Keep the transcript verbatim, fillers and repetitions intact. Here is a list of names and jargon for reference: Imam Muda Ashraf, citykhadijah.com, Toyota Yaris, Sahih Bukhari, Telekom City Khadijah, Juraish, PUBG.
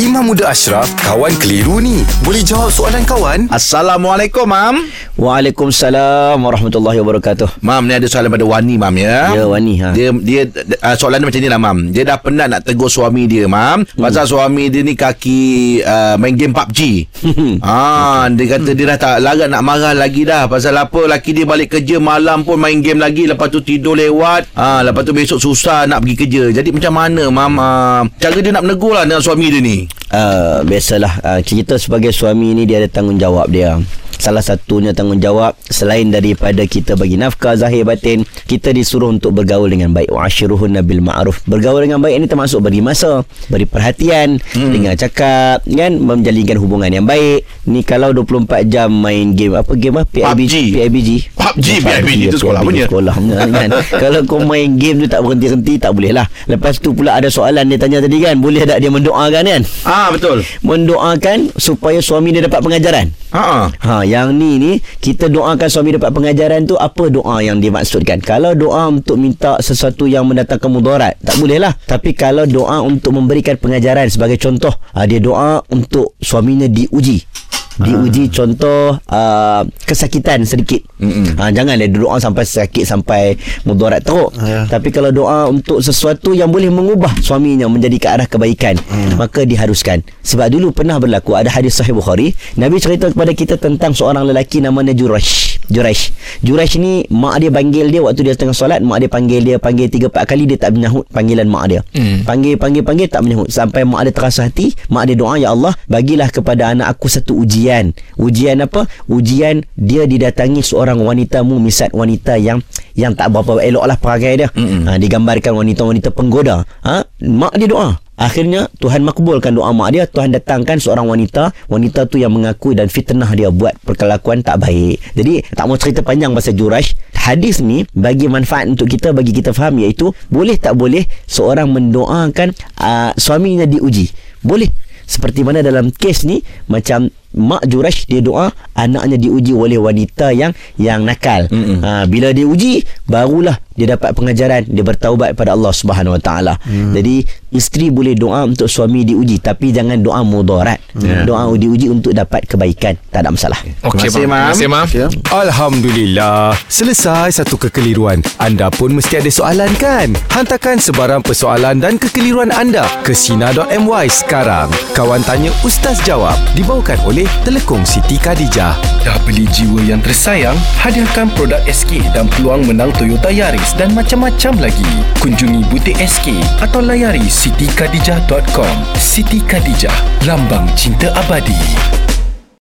Imam Muda Ashraf, kawan keliru ni. Boleh jawab soalan kawan? Assalamualaikum, Mam. Waalaikumsalam warahmatullahi wabarakatuh. Mam, ni ada soalan pada Wani, Mam, ya. Ya, Wani. Ha. Dia dia uh, soalan dia macam ni lah, Mam. Dia dah penat nak tegur suami dia, Mam. Hmm. Pasal suami dia ni kaki uh, main game P U B G. Ha, dia kata dia dah tak larat nak marah lagi dah. Pasal apa, laki dia balik kerja malam pun main game lagi. Lepas tu tidur lewat. Ha, lepas tu besok susah nak pergi kerja. Jadi macam mana, Mam? Uh, cara dia nak menegur lah dengan suami dia ni. Uh, biasalah uh, kita sebagai suami ni, dia ada tanggungjawab dia. Salah satunya tanggungjawab, selain daripada kita bagi nafkah zahir batin, kita disuruh untuk bergaul dengan baik. Wa'ashiruhunna bil ma'ruf. Bergaul dengan baik ni termasuk beri masa, beri perhatian, hmm. dengar cakap, kan, menjalinkan hubungan yang baik. Ni kalau dua puluh empat jam main game, apa game lah? P U B G. P U B G. P U B G, P U B G itu sekolah punya. Sekolah kan. Kalau kau main game tu tak berhenti-henti, tak boleh lah. Lepas tu pula ada soalan dia tanya tadi, kan, boleh tak dia mendoakan, kan? Ah, betul. Mendoakan supaya suami dia dapat pengajaran. Ha. Ha, yang ni ni kita doakan suami dapat pengajaran tu, apa doa yang dimaksudkan? Kalau doa untuk minta sesuatu yang mendatangkan mudarat, tak boleh lah. Tapi kalau doa untuk memberikan pengajaran, sebagai contoh, ha, dia doa untuk suaminya diuji. Diuji ha. contoh uh, kesakitan sedikit. Ha, jangan dia doa sampai sakit, sampai mudarat teruk. Ha. Tapi kalau doa untuk sesuatu yang boleh mengubah suaminya menjadi ke arah kebaikan, ha. maka diharuskan. Sebab dulu pernah berlaku, ada hadis Sahih Bukhari, Nabi cerita kepada kita tentang seorang lelaki namanya Juraish. Juraish. Juraish ni mak dia panggil dia waktu dia tengah solat. Mak dia panggil dia, panggil tiga empat kali dia tak menyahut panggilan mak dia. Hmm. Panggil panggil panggil tak menyahut, sampai mak dia terasa hati. Mak dia doa, "Ya Allah, bagilah kepada anak aku satu ujian." Ujian. Ujian apa? Ujian dia didatangi seorang wanita mumisat, wanita yang yang tak berapa elok lah perangai dia. Mm-hmm. Ha, digambarkan wanita-wanita penggoda. Ha? Mak dia doa. Akhirnya Tuhan makbulkan doa mak dia. Tuhan datangkan seorang wanita, wanita tu yang mengakui dan fitnah dia buat perkelakuan tak baik. Jadi tak mau cerita panjang pasal Juraish. Hadis ni bagi manfaat untuk kita, bagi kita faham, iaitu boleh tak boleh seorang mendoakan uh, suaminya diuji. Boleh. Seperti mana dalam kes ni, macam mak Juraish dia doa anaknya diuji oleh wanita yang yang nakal. Ha, bila dia uji, barulah dia dapat pengajaran, dia bertaubat pada Allah Subhanahu Wa Taala. Jadi isteri boleh doa untuk suami diuji, tapi jangan doa mudarat. Yeah. Doa diuji untuk dapat kebaikan, tak ada masalah. Okey, terima kasih, Mam. Alhamdulillah, selesai satu kekeliruan. Anda pun mesti ada soalan, kan? Hantarkan sebarang persoalan dan kekeliruan anda ke sina dot my sekarang. Kawan tanya, Ustaz jawab, dibawakan oleh Telekom City Khadijah. Dah beli jiwa yang tersayang? Hadirkan produk S K dan peluang menang Toyota Yaris dan macam-macam lagi. Kunjungi butik S K atau layari city khadijah dot com. City Khadijah, lambang cinta abadi.